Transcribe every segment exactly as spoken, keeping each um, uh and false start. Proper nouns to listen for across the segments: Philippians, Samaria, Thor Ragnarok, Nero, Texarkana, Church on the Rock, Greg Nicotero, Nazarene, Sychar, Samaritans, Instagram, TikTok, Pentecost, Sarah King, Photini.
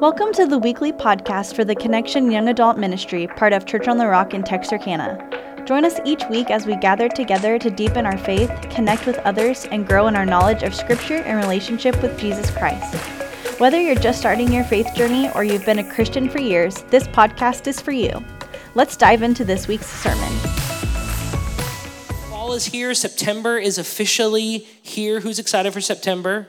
Welcome to the weekly podcast for the Connection Young Adult Ministry, part of Church on the Rock in Texarkana. Join us each week as we gather together to deepen our faith, connect with others, and grow in our knowledge of Scripture and relationship with Jesus Christ. Whether you're just starting your faith journey or you've been a Christian for years, this podcast is for you. Let's dive into this week's sermon. Fall is here. September is officially here. Who's excited for September?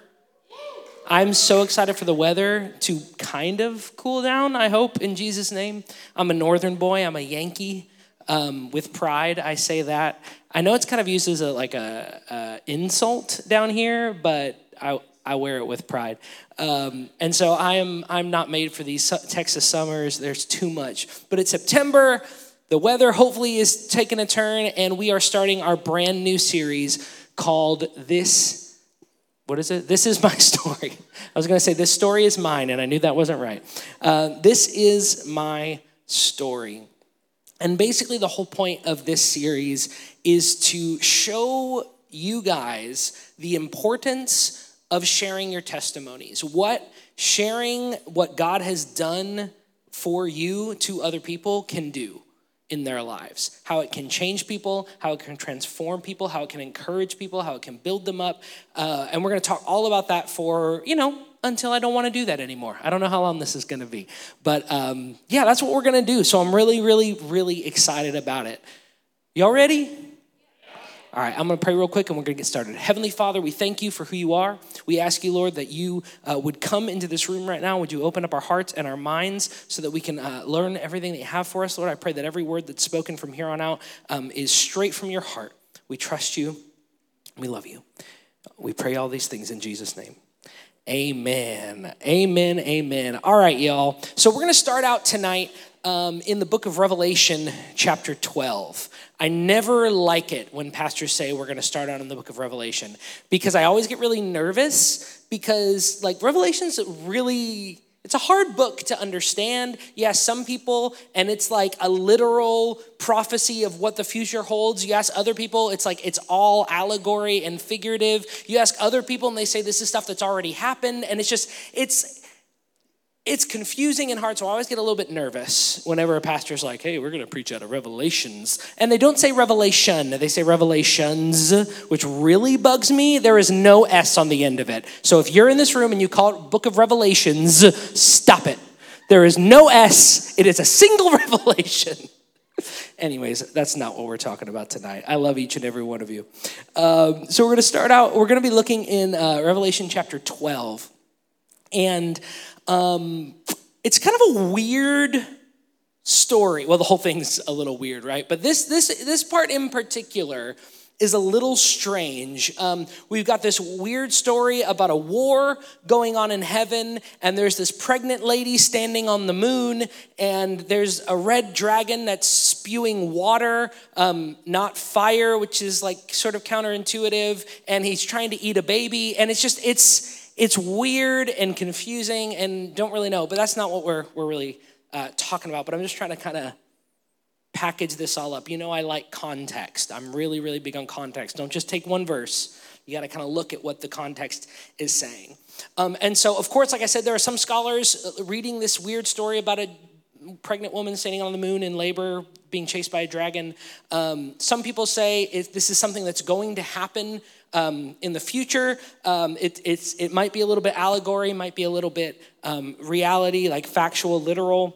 I'm so excited for the weather to kind of cool down, I hope, in Jesus' name. I'm a northern boy. I'm a Yankee. Um, with pride, I say that. I know it's kind of used as a, like a, a insult down here, but I I wear it with pride. Um, and so I am I'm not made for these Texas summers. There's too much. But it's September. The weather hopefully is taking a turn, and we are starting our brand new series called This What is it? This is my story. I was going to say, this story is mine, and I knew that wasn't right. Uh, this is my story. And basically the whole point of this series is to show you guys the importance of sharing your testimonies. What sharing what God has done for you to other people can do in their lives, how it can change people, how it can transform people, how it can encourage people, how it can build them up. Uh, and we're gonna talk all about that for, you know, until I don't wanna do that anymore. I don't know how long this is gonna be. But um, yeah, that's what we're gonna do. So I'm really, really, really excited about it. Y'all ready? All right, I'm gonna pray real quick and we're gonna get started. Heavenly Father, we thank you for who you are. We ask you, Lord, that you uh, would come into this room right now. Would you open up our hearts and our minds so that we can uh, learn everything that you have for us, Lord? I pray that every word that's spoken from here on out um, is straight from your heart. We trust you. We love you. We pray all these things in Jesus' name. Amen, amen, amen. All right, y'all. So we're gonna start out tonight Um, in the book of Revelation, chapter twelve. I never like it when pastors say we're going to start out in the book of Revelation because I always get really nervous because, like, Revelation's really, it's a hard book to understand. You ask some people, and it's like a literal prophecy of what the future holds. You ask other people, it's like it's all allegory and figurative. You ask other people, and they say this is stuff that's already happened, and it's just, it's, It's confusing and hard, so I always get a little bit nervous whenever a pastor's like, hey, we're going to preach out of Revelations. And they don't say revelation. They say revelations, which really bugs me. There is no S on the end of it. So if you're in this room and you call it Book of Revelations, stop it. There is no S. It is a single revelation. Anyways, that's not what we're talking about tonight. I love each and every one of you. Um, so we're going to start out. We're going to be looking in uh, Revelation chapter twelve. And um, it's kind of a weird story. Well, the whole thing's a little weird, right? But this this this part in particular is a little strange. Um, we've got this weird story about a war going on in heaven, and there's this pregnant lady standing on the moon, and there's a red dragon that's spewing water, um, not fire, which is like sort of counterintuitive, and he's trying to eat a baby, and it's just, it's, It's weird and confusing and don't really know, but that's not what we're we're really uh, talking about. But I'm just trying to kind of package this all up. You know, I like context. I'm really, really big on context. Don't just take one verse. You got to kind of look at what the context is saying. Um, and so, of course, like I said, there are some scholars reading this weird story about a pregnant woman standing on the moon in labor, being chased by a dragon. Um, some people say it, this is something that's going to happen um, in the future. Um, it, it's, it might be a little bit allegory, might be a little bit um, reality, like factual, literal.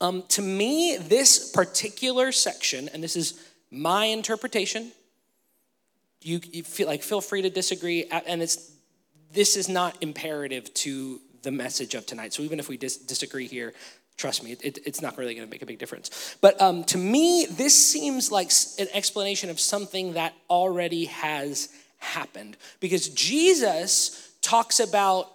Um, to me, this particular section, and this is my interpretation, you, you feel like feel free to disagree, and it's this is not imperative to the message of tonight. So even if we dis- disagree here, trust me, it, it's not really going to make a big difference. But um, to me, this seems like an explanation of something that already has happened. Because Jesus talks about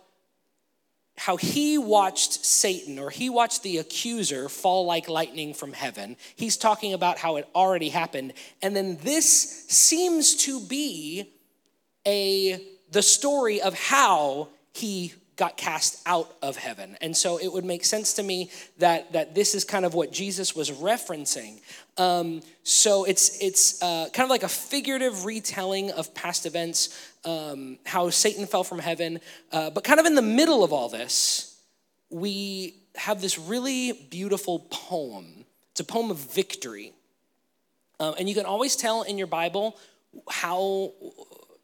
how he watched Satan, or he watched the accuser, fall like lightning from heaven. He's talking about how it already happened. And then this seems to be a the story of how he got cast out of heaven. And so it would make sense to me that that this is kind of what Jesus was referencing. Um, so it's it's uh, kind of like a figurative retelling of past events, um, how Satan fell from heaven. Uh, but kind of in the middle of all this, we have this really beautiful poem. It's a poem of victory. Um, and you can always tell in your Bible how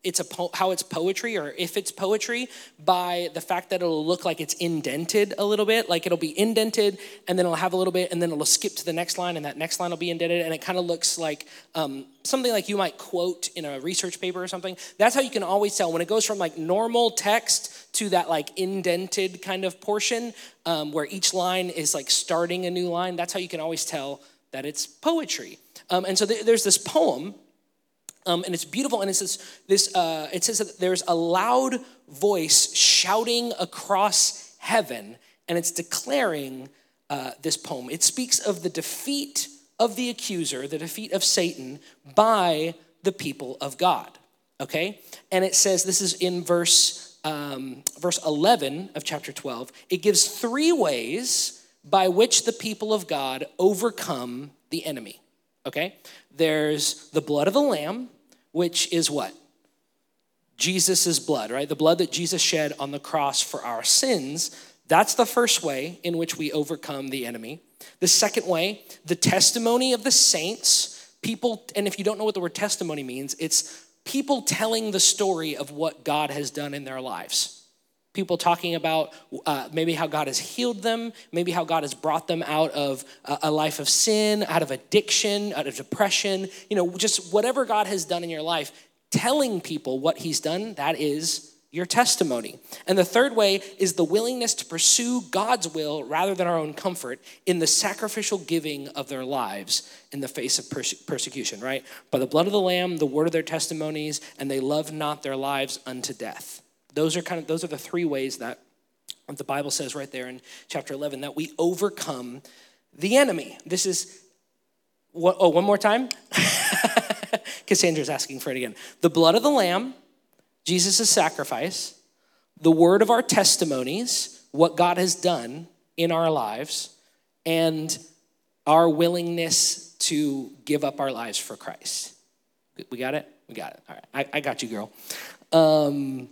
it's a po- how it's poetry, or if it's poetry, by the fact that it'll look like it's indented a little bit. Like it'll be indented, and then it'll have a little bit, and then it'll skip to the next line, and that next line will be indented, and it kind of looks like um, something like you might quote in a research paper or something. That's how you can always tell when it goes from like normal text to that like indented kind of portion um, where each line is like starting a new line. That's how you can always tell that it's poetry. Um, and so th- there's this poem. Um, and it's beautiful, and it says this. Uh, it says that there's a loud voice shouting across heaven, and it's declaring uh, this poem. It speaks of the defeat of the accuser, the defeat of Satan by the people of God. Okay, and it says this is in verse um, verse eleven of chapter twelve. It gives three ways by which the people of God overcome the enemy. Okay, there's the blood of the Lamb, which is what? Jesus' blood, right? The blood that Jesus shed on the cross for our sins. That's the first way in which we overcome the enemy. The second way, the testimony of the saints. People, and if you don't know what the word testimony means, it's people telling the story of what God has done in their lives. People talking about uh, maybe how God has healed them, maybe how God has brought them out of a, a life of sin, out of addiction, out of depression, you know, just whatever God has done in your life, telling people what he's done, that is your testimony. And the third way is the willingness to pursue God's will rather than our own comfort in the sacrificial giving of their lives in the face of perse- persecution, right? By the blood of the Lamb, the word of their testimonies, and they love not their lives unto death. Those are kind of those are the three ways that the Bible says right there in chapter eleven that we overcome the enemy. This is what, oh, one more time. Cassandra's asking for it again. The blood of the Lamb, Jesus' sacrifice, the word of our testimonies, what God has done in our lives, and our willingness to give up our lives for Christ. We got it? We got it. All right. I, I got you, girl. Um,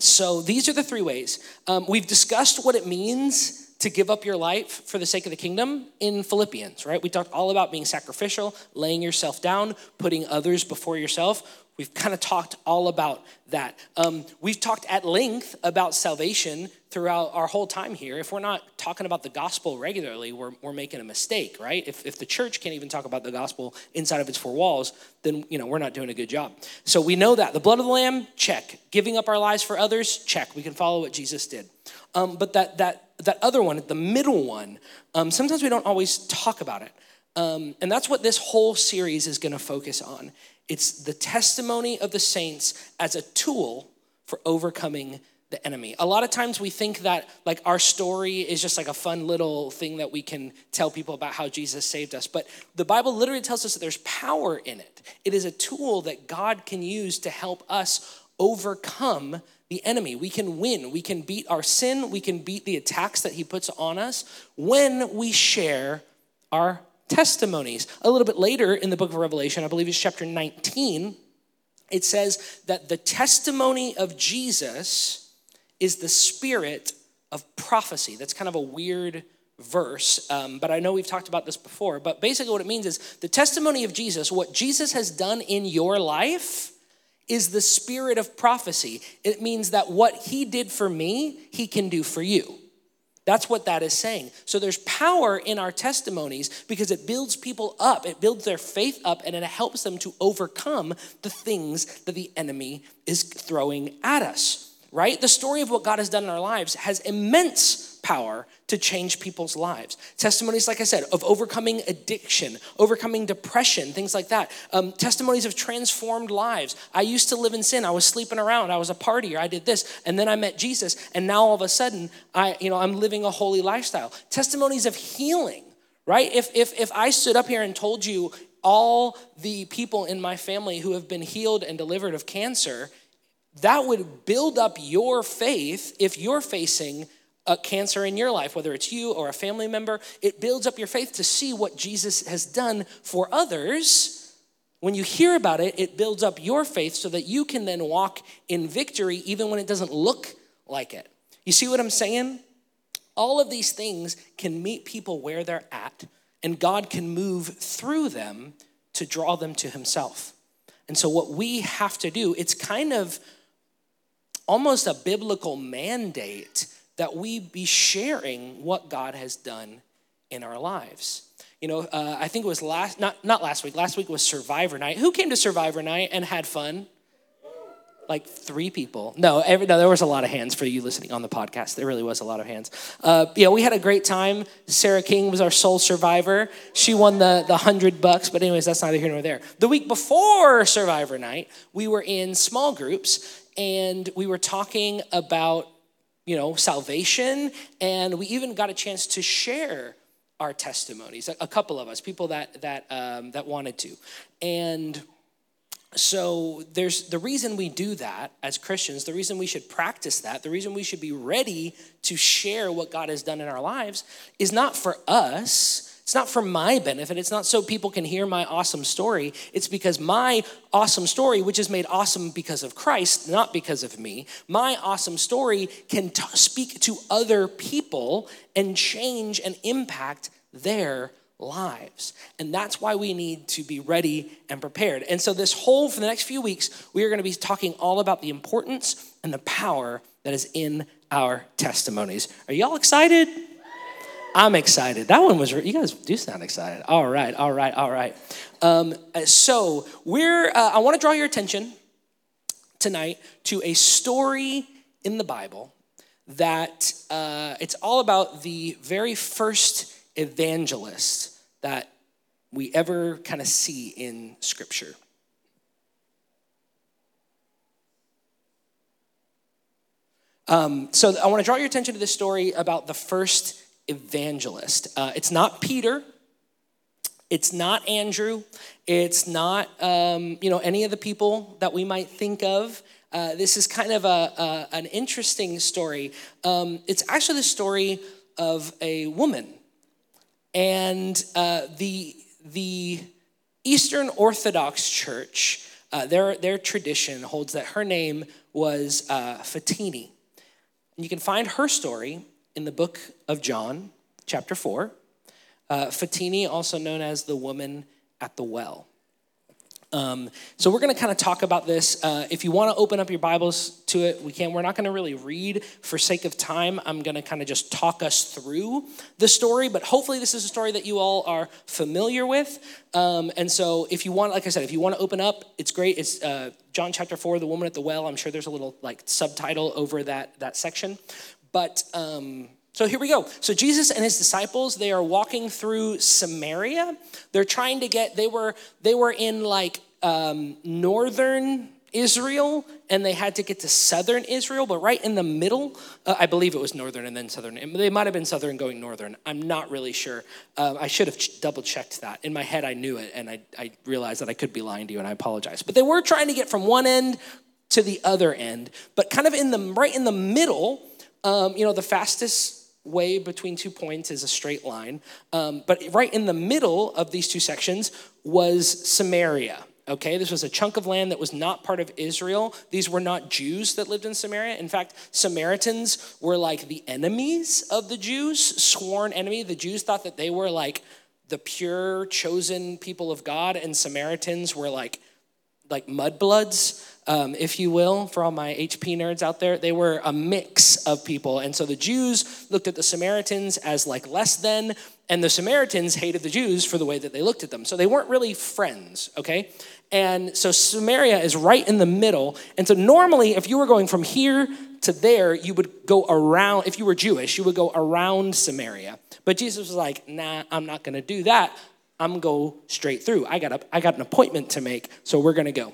So these are the three ways. Um, we've discussed what it means to give up your life for the sake of the kingdom in Philippians, right? We talked all about being sacrificial, laying yourself down, putting others before yourself. We've kind of talked all about that. Um, we've talked at length about salvation throughout our whole time here. If we're not talking about the gospel regularly, we're we're making a mistake, right? If if the church can't even talk about the gospel inside of its four walls, then you know we're not doing a good job. So we know that. The blood of the Lamb, check. Giving up our lives for others, check. We can follow what Jesus did. Um, but that that that other one, the middle one, um, sometimes we don't always talk about it. Um, and that's what this whole series is going to focus on. It's the testimony of the saints as a tool for overcoming the enemy. A lot of times we think that like our story is just like a fun little thing that we can tell people about how Jesus saved us. But the Bible literally tells us that there's power in it. It is a tool that God can use to help us overcome the enemy. We can win. We can beat our sin. We can beat the attacks that he puts on us when we share our testimonies. A little bit later in the book of Revelation, I believe it's chapter nineteen, it says that the testimony of Jesus is the spirit of prophecy. That's kind of a weird verse, um, but I know we've talked about this before, but basically what it means is the testimony of Jesus, what Jesus has done in your life is the spirit of prophecy. It means that what he did for me, he can do for you. That's what that is saying. So there's power in our testimonies because it builds people up. It builds their faith up, and it helps them to overcome the things that the enemy is throwing at us, right? The story of what God has done in our lives has immense power to change people's lives. Testimonies, like I said, of overcoming addiction, overcoming depression, things like that. Um, testimonies of transformed lives. I used to live in sin. I was sleeping around. I was a partier. I did this. And then I met Jesus. And now all of a sudden, I, you know, I'm living a holy lifestyle. Testimonies of healing, right? If, if, if I stood up here and told you all the people in my family who have been healed and delivered of cancer, that would build up your faith if you're facing a cancer in your life, whether it's you or a family member. It builds up your faith to see what Jesus has done for others. When you hear about it, it builds up your faith so that you can then walk in victory even when it doesn't look like it. You see what I'm saying? All of these things can meet people where they're at, and God can move through them to draw them to himself. And so what we have to do, it's kind of almost a biblical mandate that we be sharing what God has done in our lives. You know, uh, I think it was last, not, not last week, last week was Survivor Night. Who came to Survivor Night and had fun? Like three people. No, every, no, there was a lot of hands for you listening on the podcast. There really was a lot of hands. Uh, yeah, we had a great time. Sarah King was our sole survivor. She won the, the hundred bucks, but anyways, that's neither here nor there. The week before Survivor Night, we were in small groups and we were talking about, you know, salvation. And we even got a chance to share our testimonies, a couple of us, people that, that, um, that wanted to. And so there's the reason we do that as Christians, the reason we should practice that, the reason we should be ready to share what God has done in our lives is not for us. It's not for my benefit. It's not so people can hear my awesome story. It's because my awesome story, which is made awesome because of Christ, not because of me, my awesome story can t- speak to other people and change and impact their lives. And that's why we need to be ready and prepared. And so this whole, for the next few weeks, we are going to be talking all about the importance and the power that is in our testimonies. Are y'all excited? I'm excited. That one was, you guys do sound excited. All right, all right, all right. Um, so we're, uh, I want to draw your attention tonight to a story in the Bible that uh, it's all about the very first evangelist that we ever kind of see in Scripture. Um, so I want to draw your attention to this story about the first evangelist. Uh, it's not Peter. It's not Andrew. It's not um, you know any of the people that we might think of. Uh, this is kind of a, a an interesting story. Um, it's actually the story of a woman. And uh, the the Eastern Orthodox Church, uh, their their tradition holds that her name was uh, Photini. And you can find her story in the book of John, chapter four. Uh, Photini, also known as the woman at the well. Um, so we're going to kind of talk about this. Uh, if you want to open up your Bibles to it, we can. We're not going to really read for sake of time. I'm going to kind of just talk us through the story, but hopefully this is a story that you all are familiar with. Um, and so if you want, like I said, if you want to open up, it's great. It's uh, John chapter four, the woman at the well. I'm sure there's a little like subtitle over that, that section. But um, so here we go. So Jesus and his disciples, they are walking through Samaria. They're trying to get, they were they were in like um, northern Israel, and they had to get to southern Israel, but right in the middle, uh, I believe it was northern and then southern. They might have been southern going northern. I'm not really sure. Uh, I should have ch- double-checked that. In my head, I knew it, and I, I realized that I could be lying to you, and I apologize. But they were trying to get from one end to the other end, but kind of in the right in the middle, um, you know, the fastest way between two points is a straight line. Um, but right in the middle of these two sections was Samaria, okay? This was a chunk of land that was not part of Israel. These were not Jews that lived in Samaria. In fact, Samaritans were like the enemies of the Jews, sworn enemy. The Jews thought that they were like the pure chosen people of God, and Samaritans were like like mudbloods, um, if you will, for all my H P nerds out there. They were a mix of people. And so the Jews looked at the Samaritans as like less than, and the Samaritans hated the Jews for the way that they looked at them. So they weren't really friends, okay? And so Samaria is right in the middle. And so normally, if you were going from here to there, you would go around, if you were Jewish, you would go around Samaria. But Jesus was like, nah, I'm not gonna do that. I'm going to go straight through. I got a, I got an appointment to make, so we're going to go.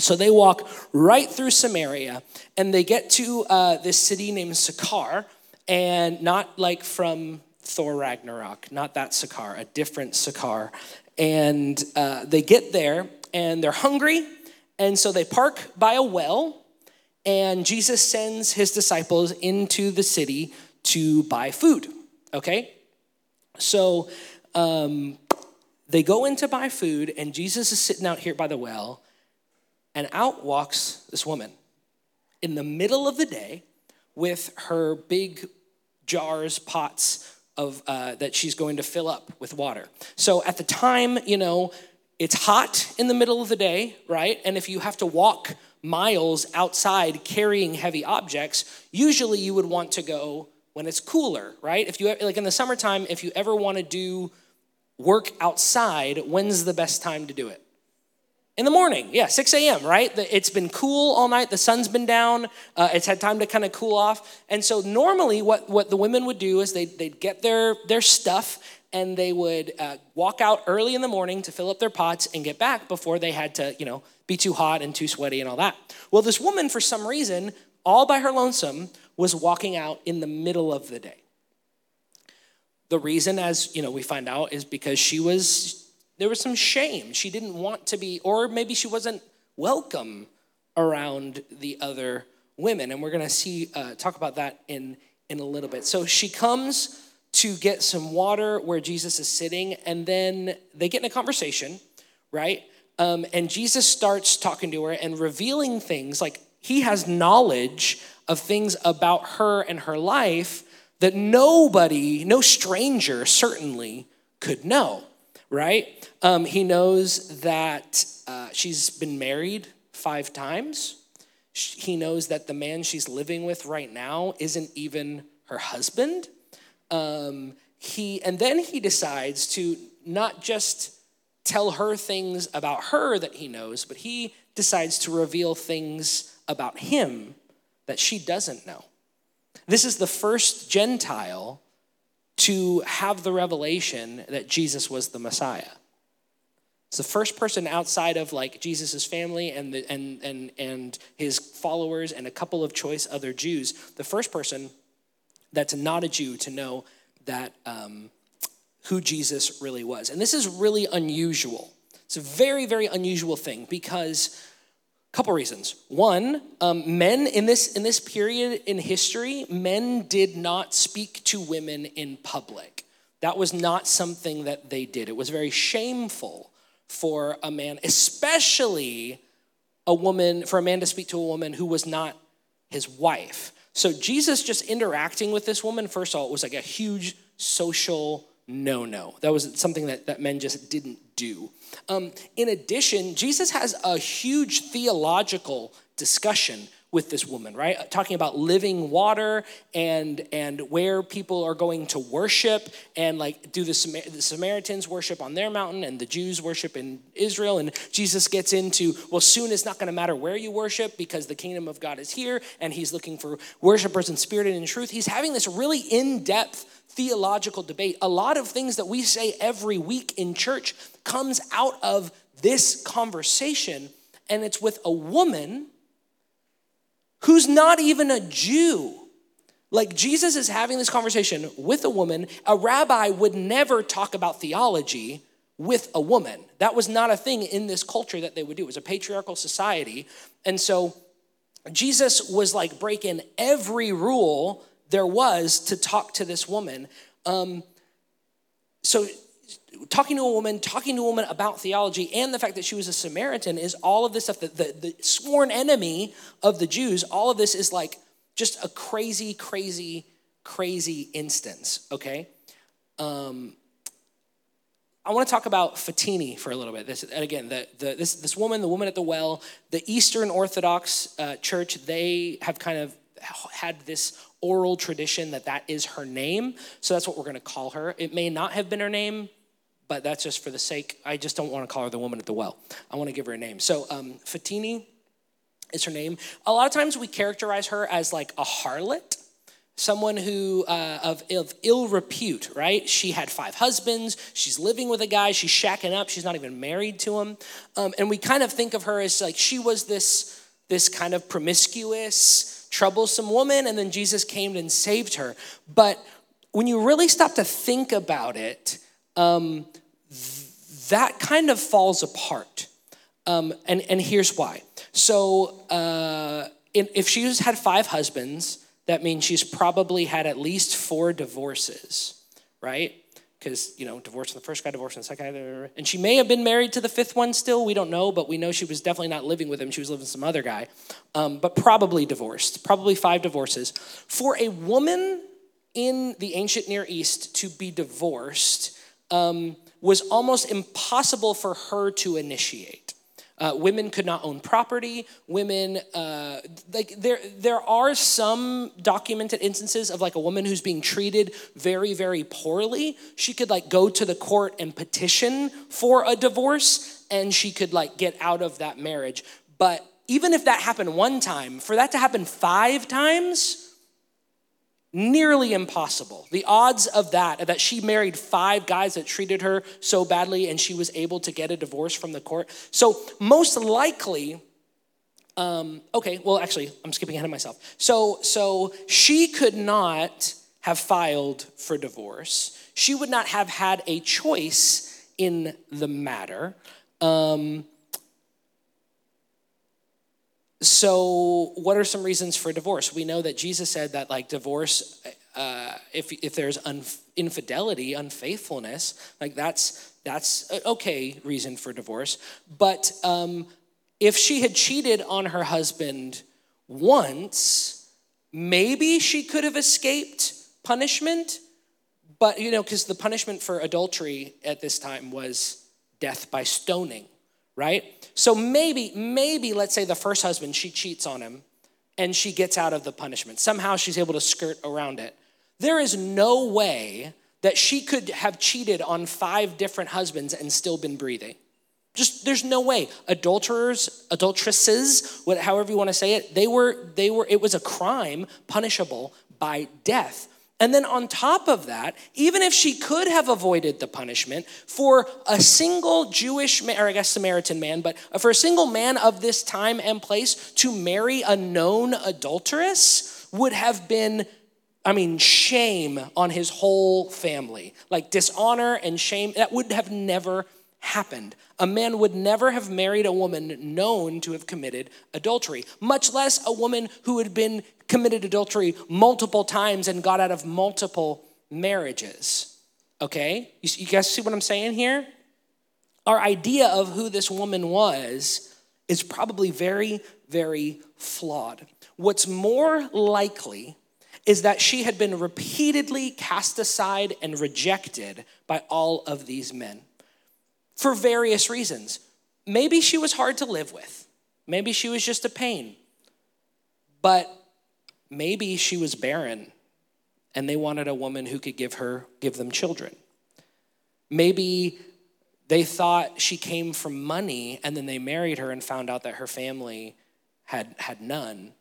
So they walk right through Samaria, and they get to uh, this city named Sychar, and not like from Thor Ragnarok, not that Sychar, a different Sychar. And uh, they get there, and they're hungry, and so they park by a well, and Jesus sends his disciples into the city to buy food, okay? So um, they go in to buy food, and Jesus is sitting out here by the well, and out walks this woman in the middle of the day with her big jars, pots of uh, that she's going to fill up with water. So at the time, you know, it's hot in the middle of the day, right? And if you have to walk miles outside carrying heavy objects, usually you would want to go when it's cooler, right? If you like in the summertime, if you ever want to do work outside, when's the best time to do it? In the morning, yeah, six a.m., right? It's been cool all night. The sun's been down. Uh, it's had time to kind of cool off. And so normally what, what the women would do is they'd, they'd get their, their stuff and they would uh, walk out early in the morning to fill up their pots and get back before they had to, you know, be too hot and too sweaty and all that. Well, this woman, for some reason, all by her lonesome, was walking out in the middle of the day. The reason, as you know, we find out is because she was... there was some shame. She didn't want to be, or maybe she wasn't welcome around the other women. And we're going to see, uh, talk about that in, in a little bit. So she comes to get some water where Jesus is sitting, and then they get in a conversation, right? Um, and Jesus starts talking to her and revealing things. Like, he has knowledge of things about her and her life that nobody, no stranger certainly could know. Right? Um, he knows that uh, she's been married five times. He knows that the man she's living with right now isn't even her husband. Um, he and then he decides to not just tell her things about her that he knows, but he decides to reveal things about him that she doesn't know. This is the first Gentile to have the revelation that Jesus was the Messiah. It's the first person outside of like Jesus's family and the, and and and his followers and a couple of choice other Jews. The first person that's not a Jew to know that um, who Jesus really was. And this is really unusual. It's a very, very unusual thing because a couple reasons. One, um, men in this in this period in history, men did not speak to women in public. That was not something that they did. It was very shameful for a man, especially a woman, for a man to speak to a woman who was not his wife. So Jesus just interacting with this woman, first of all, it was like a huge social no-no. That was something that, that men just didn't do. Um, in addition, Jesus has a huge theological discussion with this woman, right? Talking about living water and and where people are going to worship, and like do the, Samar- the Samaritans worship on their mountain and the Jews worship in Israel. And Jesus gets into, well, soon it's not going to matter where you worship because the kingdom of God is here, and he's looking for worshipers in spirit and in truth. He's having this really in-depth theological debate. A lot of things that we say every week in church comes out of this conversation, and it's with a woman who's not even a Jew. Like, Jesus is having this conversation with a woman. A rabbi would never talk about theology with a woman. That was not a thing in this culture that they would do. It was a patriarchal society. And so Jesus was like breaking every rule there was to talk to this woman. Um, so talking to a woman, talking to a woman about theology, and the fact that she was a Samaritan is all of this stuff, that the, the sworn enemy of the Jews, all of this is like just a crazy, crazy, crazy instance, okay? Um, I want to talk about Photini for a little bit. This, and again, the, the, this, this woman, the woman at the well, the Eastern Orthodox uh, Church, they have kind of had this oral tradition that that is her name. So that's what we're going to call her. It may not have been her name, but that's just for the sake. I just don't want to call her the woman at the well. I want to give her a name. So um, Photini is her name. A lot of times we characterize her as like a harlot, someone who uh, of, of ill repute, right? She had five husbands. She's living with a guy. She's shacking up. She's not even married to him. Um, and we kind of think of her as like she was this, this kind of promiscuous, troublesome woman, and then Jesus came and saved her. But when you really stop to think about it, Um, th- that kind of falls apart. Um, and, and here's why. So uh, in, if she's had five husbands, that means she's probably had at least four divorces, right? Because, you know, divorce from the first guy, divorce from the second guy. And she may have been married to the fifth one still. We don't know, but we know she was definitely not living with him. She was living with some other guy, um, but probably divorced, probably five divorces. For a woman in the ancient Near East to be divorced um, was almost impossible for her to initiate. Uh, women could not own property. Women, uh, like there, there are some documented instances of like a woman who's being treated very, very poorly. She could like go to the court and petition for a divorce, and she could like get out of that marriage. But even if that happened one time, for that to happen five times, nearly impossible. The odds of that, that she married five guys that treated her so badly and she was able to get a divorce from the court. So most likely, um, okay, well, actually, I'm skipping ahead of myself. So, so she could not have filed for divorce. She would not have had a choice in the matter. Um, So what are some reasons for divorce? We know that Jesus said that like divorce, uh, if if there's unf- infidelity, unfaithfulness, like that's that's an okay reason for divorce. But um, if she had cheated on her husband once, maybe she could have escaped punishment. But, you know, because the punishment for adultery at this time was death by stoning, right? So maybe, maybe let's say the first husband, she cheats on him and she gets out of the punishment. Somehow she's able to skirt around it. There is no way that she could have cheated on five different husbands and still been breathing. Just, there's no way. Adulterers, adulteresses, however you want to say it, they were, they were, it was a crime punishable by death. And then on top of that, even if she could have avoided the punishment, for a single Jewish man, or I guess Samaritan man, but for a single man of this time and place to marry a known adulteress would have been, I mean, shame on his whole family. Like dishonor and shame, that would have never happened. A man would never have married a woman known to have committed adultery, much less a woman who had been committed adultery multiple times and got out of multiple marriages. Okay? You, you guys see what I'm saying here? Our idea of who this woman was is probably very, very flawed. What's more likely is that she had been repeatedly cast aside and rejected by all of these men for various reasons. Maybe she was hard to live with. Maybe she was just a pain. But maybe she was barren and they wanted a woman who could give her, give them children. Maybe they thought she came from money and then they married her and found out that her family had, had none.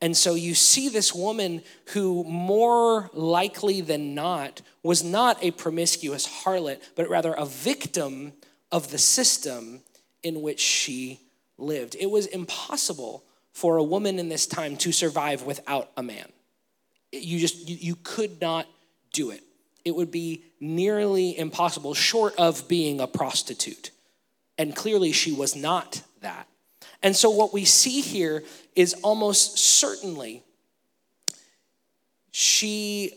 And so you see this woman who more likely than not was not a promiscuous harlot, but rather a victim of the system in which she lived. It was impossible for a woman in this time to survive without a man. You just, you, you could not do it. It would be nearly impossible, short of being a prostitute. And clearly she was not that. And so what we see here is almost certainly she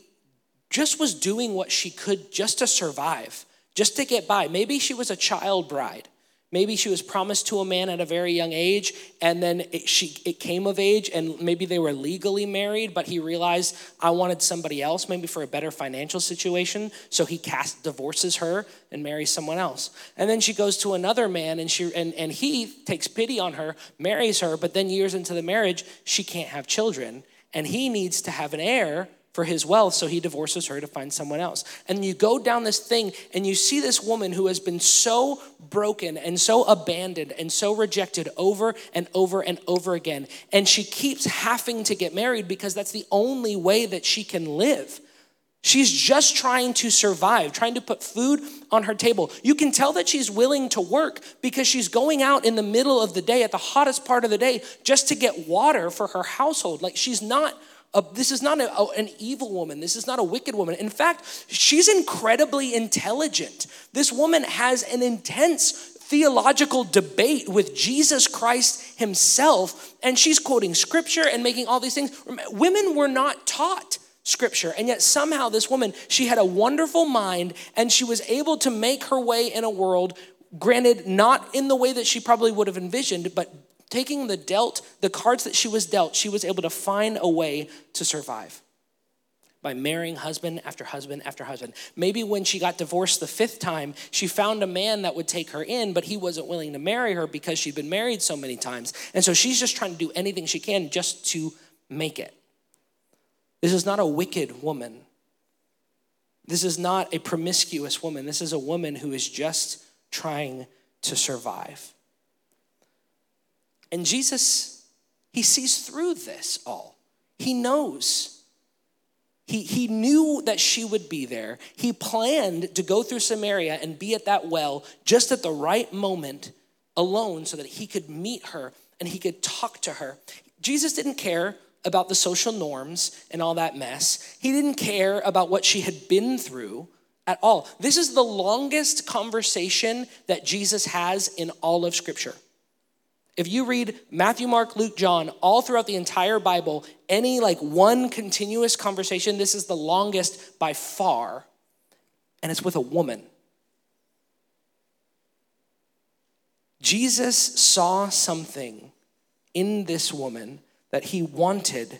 just was doing what she could just to survive, just to get by. Maybe she was a child bride. Maybe she was promised to a man at a very young age, and then it, she, it came of age, and maybe they were legally married, but he realized, I wanted somebody else, maybe for a better financial situation, so he cast, divorces her and marries someone else. And then she goes to another man, and she and, and he takes pity on her, marries her, but then years into the marriage, she can't have children, and he needs to have an heir for his wealth, so he divorces her to find someone else. And you go down this thing and you see this woman who has been so broken and so abandoned and so rejected over and over and over again. And she keeps having to get married because that's the only way that she can live. She's just trying to survive, trying to put food on her table. You can tell that she's willing to work because she's going out in the middle of the day at the hottest part of the day just to get water for her household. Like she's not Uh, this is not a, uh, an evil woman. This is not a wicked woman. In fact, she's incredibly intelligent. This woman has an intense theological debate with Jesus Christ himself, and she's quoting scripture and making all these things. Women were not taught scripture, and yet somehow this woman, she had a wonderful mind, and she was able to make her way in a world, granted, not in the way that she probably would have envisioned, but taking the dealt, the cards that she was dealt, she was able to find a way to survive. by marrying husband after husband after husband. Maybe when she got divorced the fifth time, she found a man that would take her in, but he wasn't willing to marry her because she'd been married so many times. And so she's just trying to do anything she can just to make it. This is not a wicked woman. This is not a promiscuous woman. This is a woman who is just trying to survive. And Jesus, he sees through this all. He knows. He, he knew that she would be there. He planned to go through Samaria and be at that well just at the right moment alone so that he could meet her and he could talk to her. Jesus didn't care about the social norms and all that mess. He didn't care about what she had been through at all. This is the longest conversation that Jesus has in all of Scripture. If you read Matthew, Mark, Luke, John, all throughout the entire Bible, any like one continuous conversation, this is the longest by far, and it's with a woman. Jesus saw something in this woman that he wanted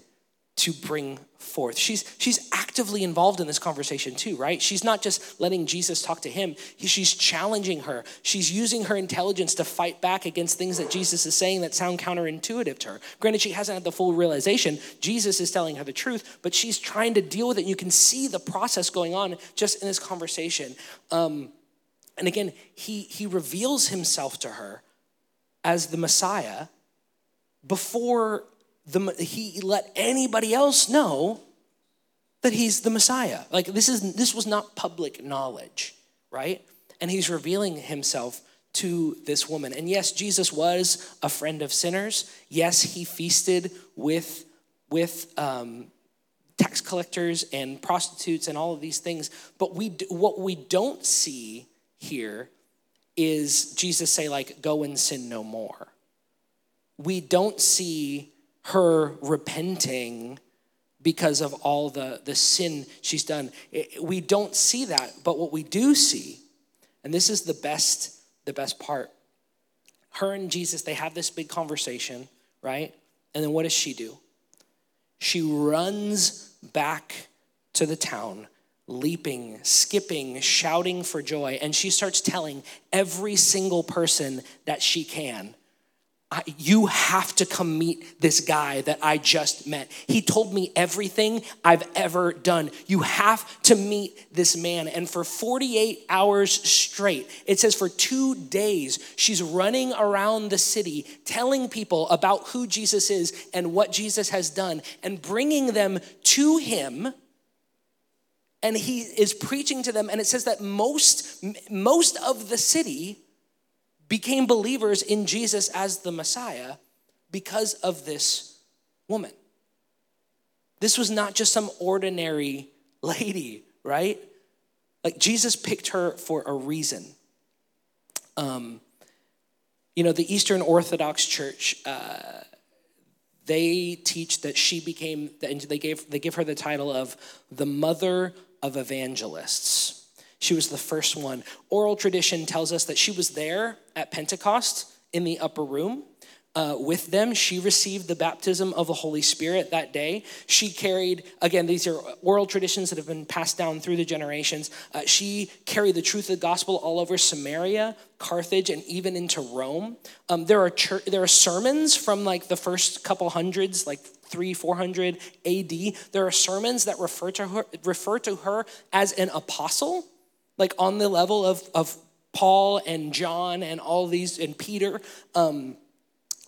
to bring forth. She's she's actively involved in this conversation too, right? She's not just letting Jesus talk to him. He, she's challenging her. She's using her intelligence to fight back against things that Jesus is saying that sound counterintuitive to her. Granted, she hasn't had the full realization. Jesus is telling her the truth, but she's trying to deal with it. You can see the process going on just in this conversation. Um, and again, he he reveals himself to her as the Messiah before The, he let anybody else know that he's the Messiah. Like this is this was not public knowledge, right? And he's revealing himself to this woman. And yes, Jesus was a friend of sinners. Yes, he feasted with with um, tax collectors and prostitutes and all of these things. But we what we don't see here is Jesus say like, "Go and sin no more." We don't see her repenting because of all the, the sin she's done. It, we don't see that, but what we do see, and this is the best the best part, her and Jesus, they have this big conversation, right? And then what does she do? She runs back to the town, leaping, skipping, shouting for joy, and she starts telling every single person that she can, I, you have to come meet this guy that I just met. He told me everything I've ever done. You have to meet this man. And for forty-eight hours straight, it says for two days, she's running around the city telling people about who Jesus is and what Jesus has done and bringing them to him. And he is preaching to them. And it says that most, most of the city became believers in Jesus as the Messiah because of this woman. This was not just some ordinary lady, right? Like Jesus picked her for a reason. Um, you know, the Eastern Orthodox Church, uh, they teach that she became, and they gave they give her the title of the Mother of Evangelists. She was the first one. Oral tradition tells us that she was there at Pentecost in the upper room uh, with them. She received the baptism of the Holy Spirit that day. She carried, again, these are oral traditions that have been passed down through the generations. Uh, she carried the truth of the gospel all over Samaria, Carthage, and even into Rome. Um, there are church, there are sermons from like the first couple hundreds, like three, four hundred A D. There are sermons that refer to her, refer to her as an apostle, like on the level of, of Paul and John and all these, and Peter. Um,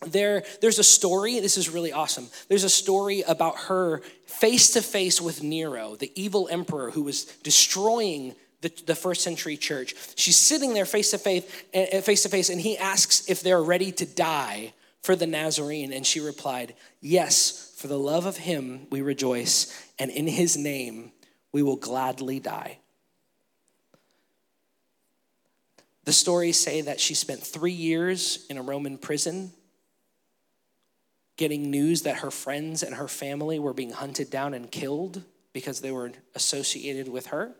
there, there's a story, this is really awesome. There's a story about her face-to-face with Nero, the evil emperor who was destroying the, the first century church. She's sitting there face-to-face, face-to-face, and he asks if they're ready to die for the Nazarene, and she replied, "Yes, for the love of him we rejoice, and in his name we will gladly die." The stories say that she spent three years in a Roman prison getting news that her friends and her family were being hunted down and killed because they were associated with her.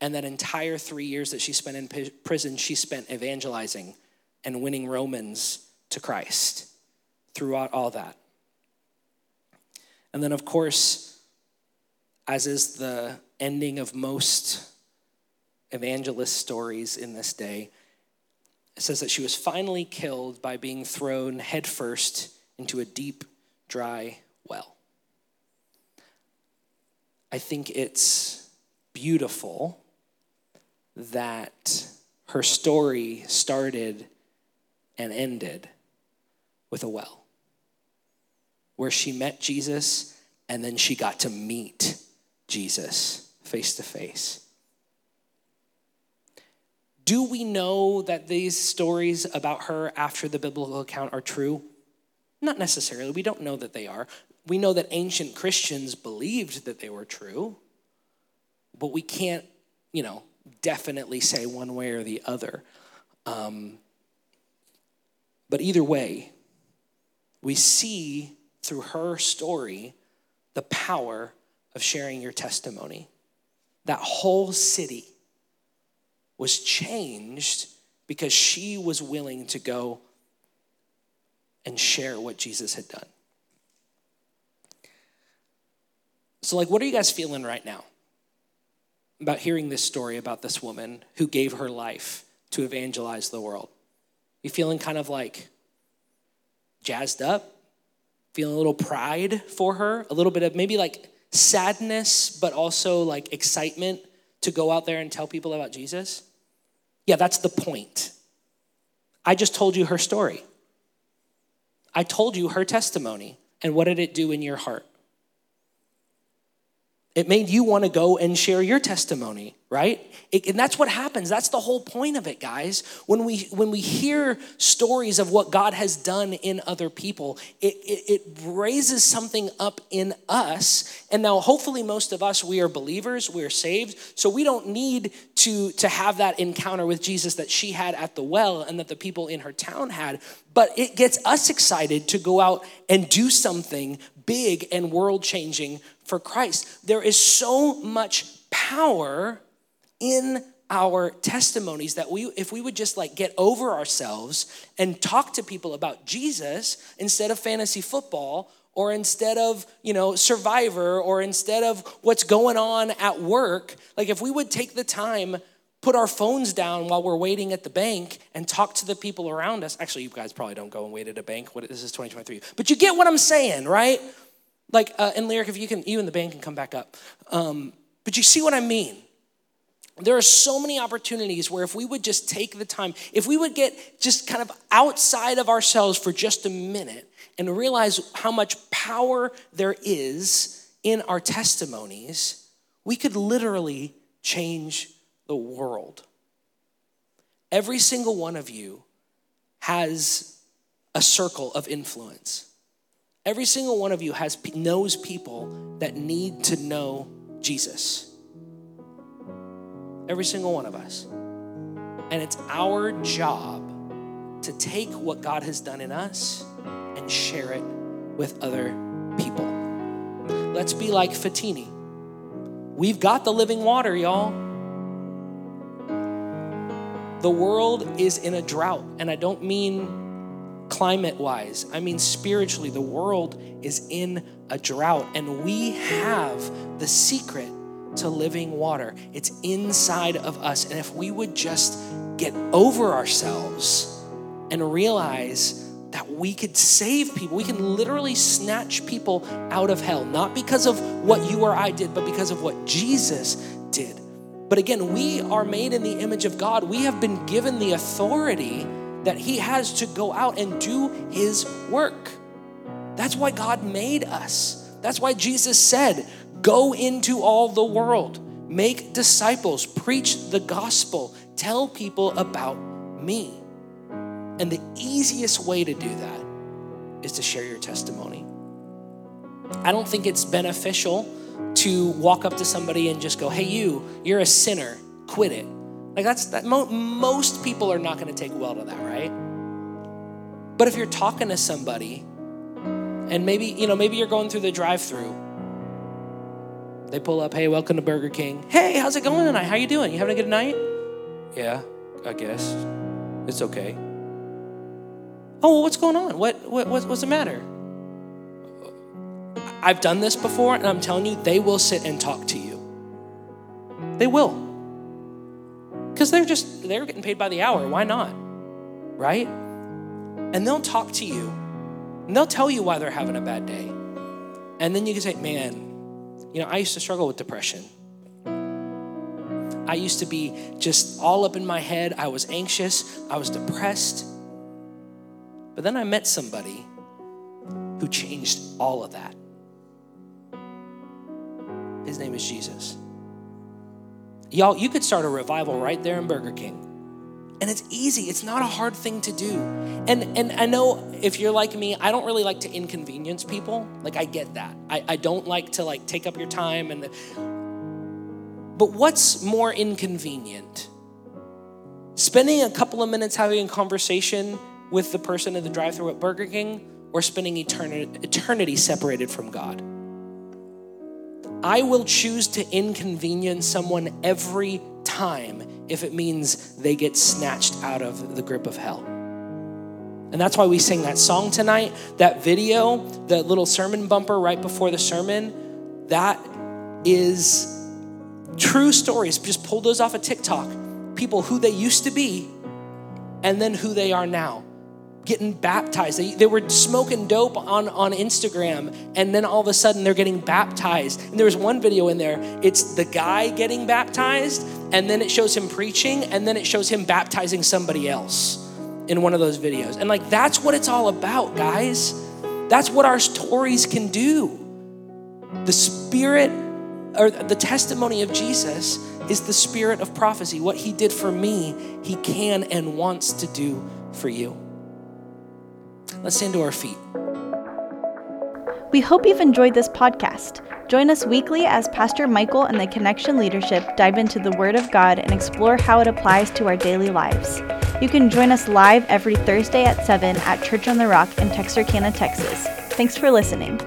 And that entire three years that she spent in prison, she spent evangelizing and winning Romans to Christ throughout all that. And then, of course, as is the ending of most evangelist stories in this day, it says that she was finally killed by being thrown headfirst into a deep, dry well. I think it's beautiful that her story started and ended with a well, where she met Jesus and then she got to meet Jesus face to face. Do we know that these stories about her after the biblical account are true? Not necessarily. We don't know that they are. We know that ancient Christians believed that they were true, but we can't, you know, definitely say one way or the other. Um, but either way, we see through her story the power of sharing your testimony. That whole city was changed because she was willing to go and share what Jesus had done. So, like, what are you guys feeling right now about hearing this story about this woman who gave her life to evangelize the world? You feeling kind of like jazzed up? Feeling a little pride for her? A little bit of maybe like sadness, but also like excitement to go out there and tell people about Jesus? Yeah, that's the point. I just told you her story. I told you her testimony. And what did it do in your heart? It made you want to go and share your testimony, right? It, and that's what happens. That's the whole point of it, guys. When we when we hear stories of what God has done in other people, it, it, it raises something up in us. And now, hopefully, most of us, we are believers, we are saved, so we don't need to, to have that encounter with Jesus that she had at the well and that the people in her town had. But it gets us excited to go out and do something big and world-changing for Christ. There is so much power in our testimonies that we, if we would just like get over ourselves and talk to people about Jesus instead of fantasy football or instead of, you know, Survivor or instead of what's going on at work, like if we would take the time, put our phones down while we're waiting at the bank and talk to the people around us. Actually, you guys probably don't go and wait at a bank. What, this is twenty twenty-three. But you get what I'm saying, right? Like, uh, and Lyric, if you can, you and the bank can come back up. Um, but you see what I mean? There are so many opportunities where if we would just take the time, if we would get just kind of outside of ourselves for just a minute and realize how much power there is in our testimonies, we could literally change the world. Every single one of you has a circle of influence. Every single one of you has knows people that need to know Jesus. Every single one of us. And it's our job to take what God has done in us and share it with other people. Let's be like Photini. We've got the living water, y'all. The world is in a drought, and I don't mean climate-wise. I mean spiritually, the world is in a drought, and we have the secret to living water. It's inside of us, and if we would just get over ourselves and realize that we could save people, we can literally snatch people out of hell, not because of what you or I did, but because of what Jesus did. But again, we are made in the image of God. We have been given the authority that he has to go out and do his work. That's why God made us. That's why Jesus said, go into all the world, make disciples, preach the gospel, tell people about me. And the easiest way to do that is to share your testimony. I don't think it's beneficial to walk up to somebody and just go, hey, you, you're a sinner, quit it. Like that's, that mo- most people are not gonna take well to that, right? But if you're talking to somebody and maybe, you know, maybe you're going through the drive-thru, they pull up, hey, welcome to Burger King. Hey, how's it going tonight? How you doing? You having a good night? Yeah, I guess. It's okay. Oh, well, what's going on? What, what what's the matter? I've done this before, and I'm telling you, they will sit and talk to you. They will. Because they're just, they're getting paid by the hour. Why not? Right? And they'll talk to you. And they'll tell you why they're having a bad day. And then you can say, man, you know, I used to struggle with depression. I used to be just all up in my head. I was anxious. I was depressed. But then I met somebody who changed all of that. His name is Jesus. Y'all, you could start a revival right there in Burger King. And it's easy. It's not a hard thing to do. And and I know if you're like me, I don't really like to inconvenience people. Like, I get that. I, I don't like to, like, take up your time. and. The, but what's more inconvenient? Spending a couple of minutes having a conversation with the person at the drive-thru at Burger King, or spending eternity, eternity separated from God? I will choose to inconvenience someone every time if it means they get snatched out of the grip of hell. And that's why we sang that song tonight, that video, that little sermon bumper right before the sermon. That is true stories. Just pull those off of TikTok. People who they used to be and then who they are now. Getting baptized. They, they were smoking dope on, on Instagram, and then all of a sudden they're getting baptized. And there was one video in there, it's the guy getting baptized, and then it shows him preaching, and then it shows him baptizing somebody else in one of those videos. And like, that's what it's all about, guys. That's what our stories can do. The spirit, or the testimony of Jesus, is the spirit of prophecy. What he did for me, he can and wants to do for you. Let's stand to our feet. We hope you've enjoyed this podcast. Join us weekly as Pastor Michael and the Connection leadership dive into the Word of God and explore how it applies to our daily lives. You can join us live every Thursday at seven at Church on the Rock in Texarkana, Texas. Thanks for listening.